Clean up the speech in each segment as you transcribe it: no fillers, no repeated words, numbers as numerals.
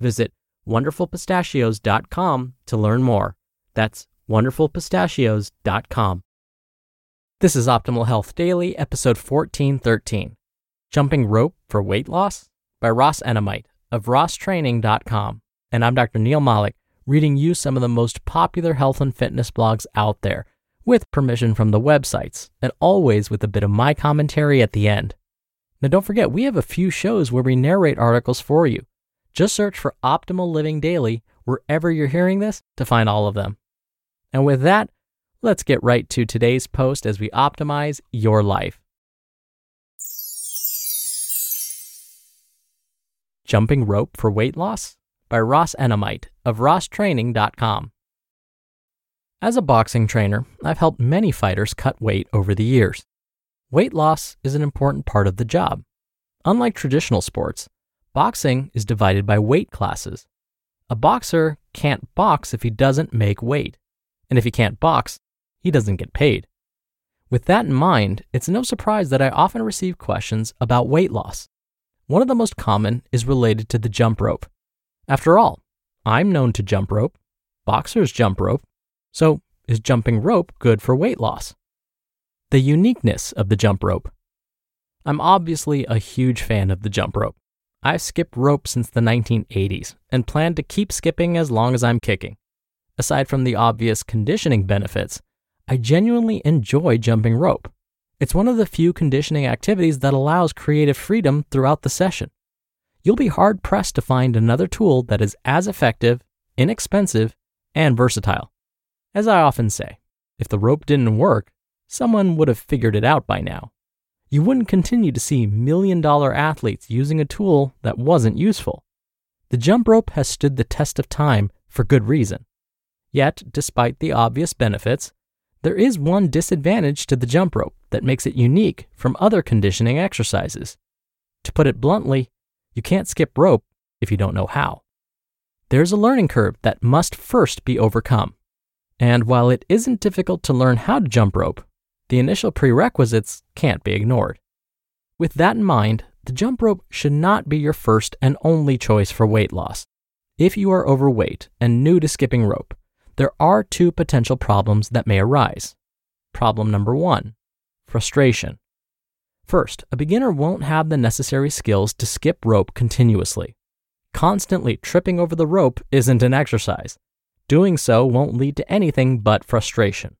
Visit wonderfulpistachios.com to learn more. That's wonderfulpistachios.com. This is Optimal Health Daily, episode 1413, Jumping Rope for Weight Loss by Ross Enamait of RossTraining.com. And I'm Dr. Neil Malik, reading you some of the most popular health and fitness blogs out there, with permission from the websites, and always with a bit of my commentary at the end. Now don't forget, we have a few shows where we narrate articles for you. Just search for Optimal Living Daily wherever you're hearing this to find all of them. And with that, let's get right to today's post as we optimize your life. Jumping Rope for Weight Loss by Ross Enamait of RossTraining.com. As a boxing trainer, I've helped many fighters cut weight over the years. Weight loss is an important part of the job. Unlike traditional sports, boxing is divided by weight classes. A boxer can't box if he doesn't make weight, and if he can't box, he doesn't get paid. With that in mind, it's no surprise that I often receive questions about weight loss. One of the most common is related to the jump rope. After all, I'm known to jump rope, boxers jump rope, so is jumping rope good for weight loss? The uniqueness of the jump rope. I'm obviously a huge fan of the jump rope. I've skipped rope since the 1980s and plan to keep skipping as long as I'm kicking. Aside from the obvious conditioning benefits, I genuinely enjoy jumping rope. It's one of the few conditioning activities that allows creative freedom throughout the session. You'll be hard-pressed to find another tool that is as effective, inexpensive, and versatile. As I often say, if the rope didn't work, someone would have figured it out by now. You wouldn't continue to see million-dollar athletes using a tool that wasn't useful. The jump rope has stood the test of time for good reason. Yet, despite the obvious benefits, there is one disadvantage to the jump rope that makes it unique from other conditioning exercises. To put it bluntly, you can't skip rope if you don't know how. There's a learning curve that must first be overcome. And while it isn't difficult to learn how to jump rope, the initial prerequisites can't be ignored. With that in mind, the jump rope should not be your first and only choice for weight loss. If you are overweight and new to skipping rope, there are 2 potential problems that may arise. Problem number 1, frustration. First, a beginner won't have the necessary skills to skip rope continuously. Constantly tripping over the rope isn't an exercise. Doing so won't lead to anything but frustration.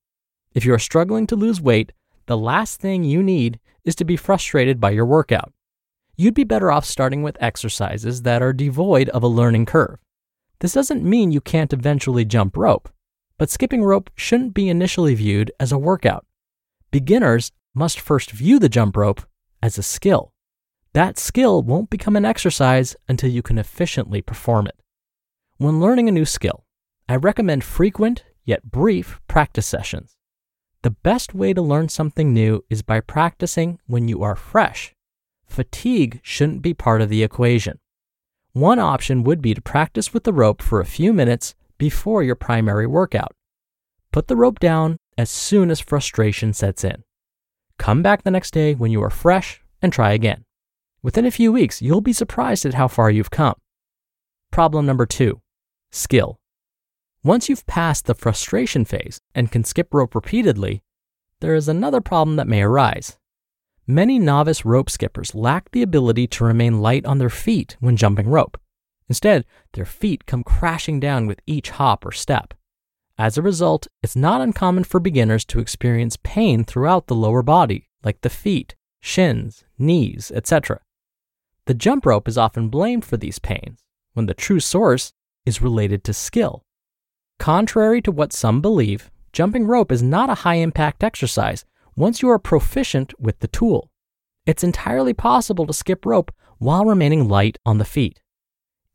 If you are struggling to lose weight, the last thing you need is to be frustrated by your workout. You'd be better off starting with exercises that are devoid of a learning curve. This doesn't mean you can't eventually jump rope, but skipping rope shouldn't be initially viewed as a workout. Beginners must first view the jump rope as a skill. That skill won't become an exercise until you can efficiently perform it. When learning a new skill, I recommend frequent yet brief practice sessions. The best way to learn something new is by practicing when you are fresh. Fatigue shouldn't be part of the equation. One option would be to practice with the rope for a few minutes before your primary workout. Put the rope down as soon as frustration sets in. Come back the next day when you are fresh and try again. Within a few weeks, you'll be surprised at how far you've come. Problem number 2, skill. Once you've passed the frustration phase and can skip rope repeatedly, there is another problem that may arise. Many novice rope skippers lack the ability to remain light on their feet when jumping rope. Instead, their feet come crashing down with each hop or step. As a result, it's not uncommon for beginners to experience pain throughout the lower body, like the feet, shins, knees, etc. The jump rope is often blamed for these pains, when the true source is related to skill. Contrary to what some believe, jumping rope is not a high-impact exercise once you are proficient with the tool. It's entirely possible to skip rope while remaining light on the feet.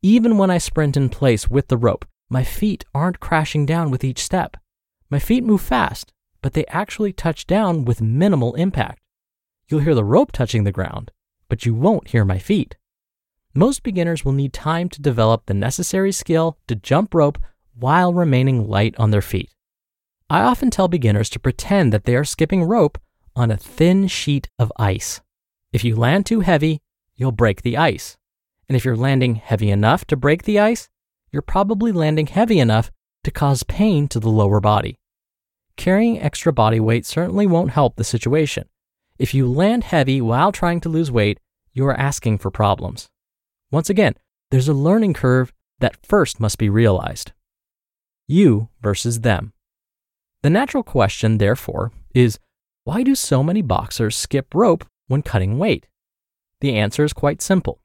Even when I sprint in place with the rope, my feet aren't crashing down with each step. My feet move fast, but they actually touch down with minimal impact. You'll hear the rope touching the ground, but you won't hear my feet. Most beginners will need time to develop the necessary skill to jump rope while remaining light on their feet. I often tell beginners to pretend that they are skipping rope on a thin sheet of ice. If you land too heavy, you'll break the ice. And if you're landing heavy enough to break the ice, you're probably landing heavy enough to cause pain to the lower body. Carrying extra body weight certainly won't help the situation. If you land heavy while trying to lose weight, you are asking for problems. Once again, there's a learning curve that first must be realized. You versus them. The natural question, therefore, is why do so many boxers skip rope when cutting weight? The answer is quite simple.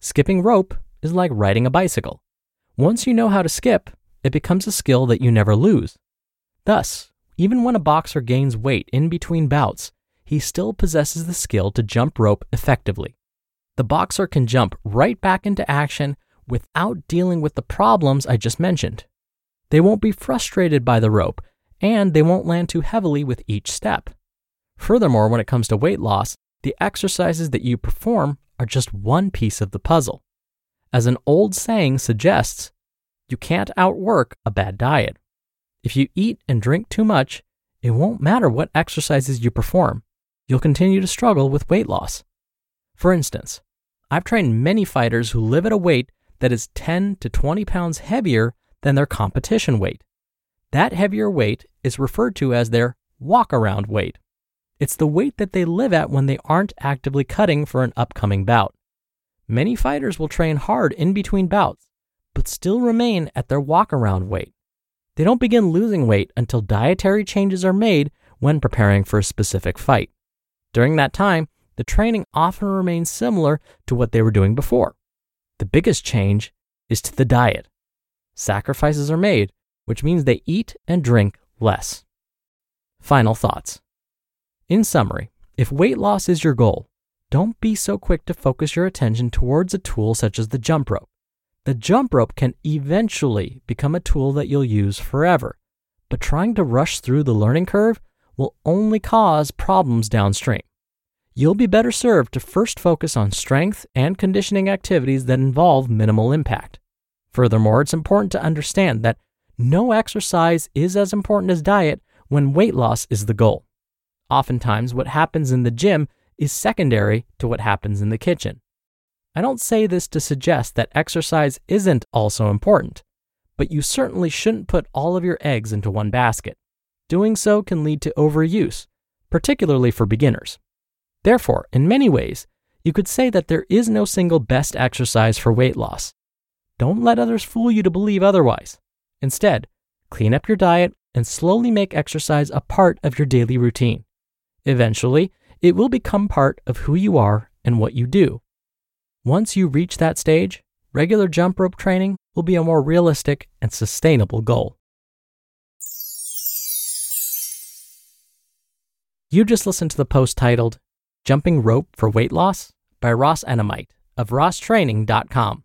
Skipping rope is like riding a bicycle. Once you know how to skip, it becomes a skill that you never lose. Thus, even when a boxer gains weight in between bouts, he still possesses the skill to jump rope effectively. The boxer can jump right back into action without dealing with the problems I just mentioned. They won't be frustrated by the rope, and they won't land too heavily with each step. Furthermore, when it comes to weight loss, the exercises that you perform are just one piece of the puzzle. As an old saying suggests, you can't outwork a bad diet. If you eat and drink too much, it won't matter what exercises you perform. You'll continue to struggle with weight loss. For instance, I've trained many fighters who live at a weight that is 10 to 20 pounds heavier than their competition weight. That heavier weight is referred to as their walk-around weight. It's the weight that they live at when they aren't actively cutting for an upcoming bout. Many fighters will train hard in between bouts, but still remain at their walk-around weight. They don't begin losing weight until dietary changes are made when preparing for a specific fight. During that time, the training often remains similar to what they were doing before. The biggest change is to the diet. Sacrifices are made, which means they eat and drink less. Final thoughts. In summary, if weight loss is your goal, don't be so quick to focus your attention towards a tool such as the jump rope. The jump rope can eventually become a tool that you'll use forever, but trying to rush through the learning curve will only cause problems downstream. You'll be better served to first focus on strength and conditioning activities that involve minimal impact. Furthermore, it's important to understand that no exercise is as important as diet when weight loss is the goal. Oftentimes, what happens in the gym is secondary to what happens in the kitchen. I don't say this to suggest that exercise isn't also important, but you certainly shouldn't put all of your eggs into one basket. Doing so can lead to overuse, particularly for beginners. Therefore, in many ways, you could say that there is no single best exercise for weight loss. Don't let others fool you to believe otherwise. Instead, clean up your diet and slowly make exercise a part of your daily routine. Eventually, it will become part of who you are and what you do. Once you reach that stage, regular jump rope training will be a more realistic and sustainable goal. You just listened to the post titled, Jumping Rope for Weight Loss by Ross Enamait of RossTraining.com.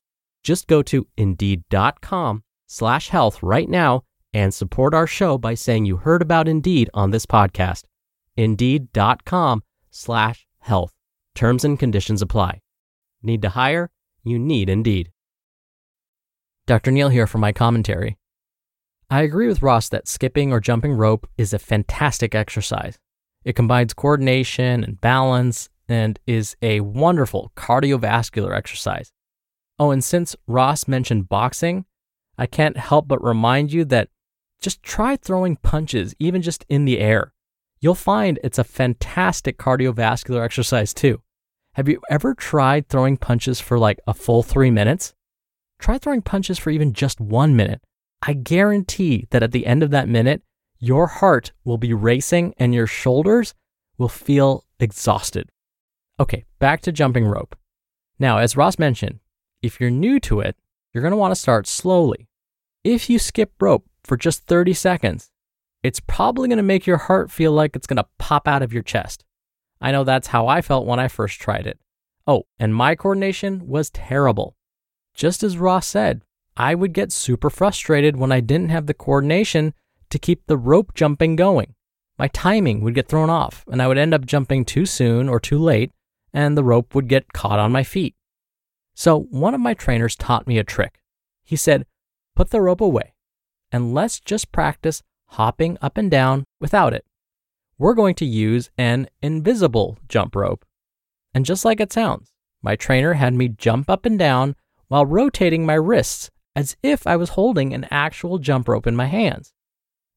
Just go to Indeed.com/health right now and support our show by saying you heard about Indeed on this podcast. Indeed.com/health. Terms and conditions apply. Need to hire? You need Indeed. Dr. Neil here for my commentary. I agree with Ross that skipping or jumping rope is a fantastic exercise. It combines coordination and balance and is a wonderful cardiovascular exercise. Oh, and since Ross mentioned boxing, I can't help but remind you that just try throwing punches, even just in the air. You'll find it's a fantastic cardiovascular exercise too. Have you ever tried throwing punches for like a full 3 minutes? Try throwing punches for even just 1 minute. I guarantee that at the end of that minute, your heart will be racing and your shoulders will feel exhausted. Okay, back to jumping rope. Now, as Ross mentioned, if you're new to it, you're going to want to start slowly. If you skip rope for just 30 seconds, it's probably going to make your heart feel like it's going to pop out of your chest. I know that's how I felt when I first tried it. Oh, and my coordination was terrible. Just as Ross said, I would get super frustrated when I didn't have the coordination to keep the rope jumping going. My timing would get thrown off and I would end up jumping too soon or too late and the rope would get caught on my feet. So one of my trainers taught me a trick. He said, put the rope away and let's just practice hopping up and down without it. We're going to use an invisible jump rope. And just like it sounds, my trainer had me jump up and down while rotating my wrists as if I was holding an actual jump rope in my hands.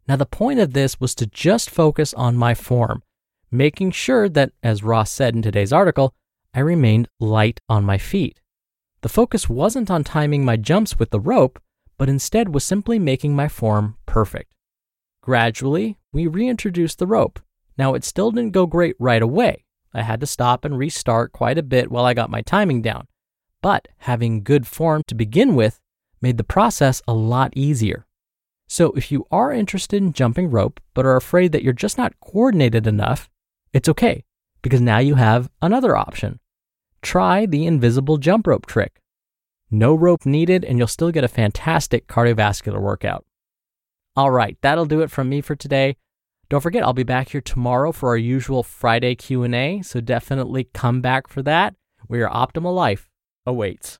Now the point of this was to just focus on my form, making sure that, as Ross said in today's article, I remained light on my feet. The focus wasn't on timing my jumps with the rope, but instead was simply making my form perfect. Gradually, we reintroduced the rope. Now it still didn't go great right away. I had to stop and restart quite a bit while I got my timing down. But having good form to begin with made the process a lot easier. So if you are interested in jumping rope but are afraid that you're just not coordinated enough, it's okay because now you have another option. Try the invisible jump rope trick. No rope needed and you'll still get a fantastic cardiovascular workout. All right, that'll do it from me for today. Don't forget, I'll be back here tomorrow for our usual Friday Q&A, so definitely come back for that, where your optimal life awaits.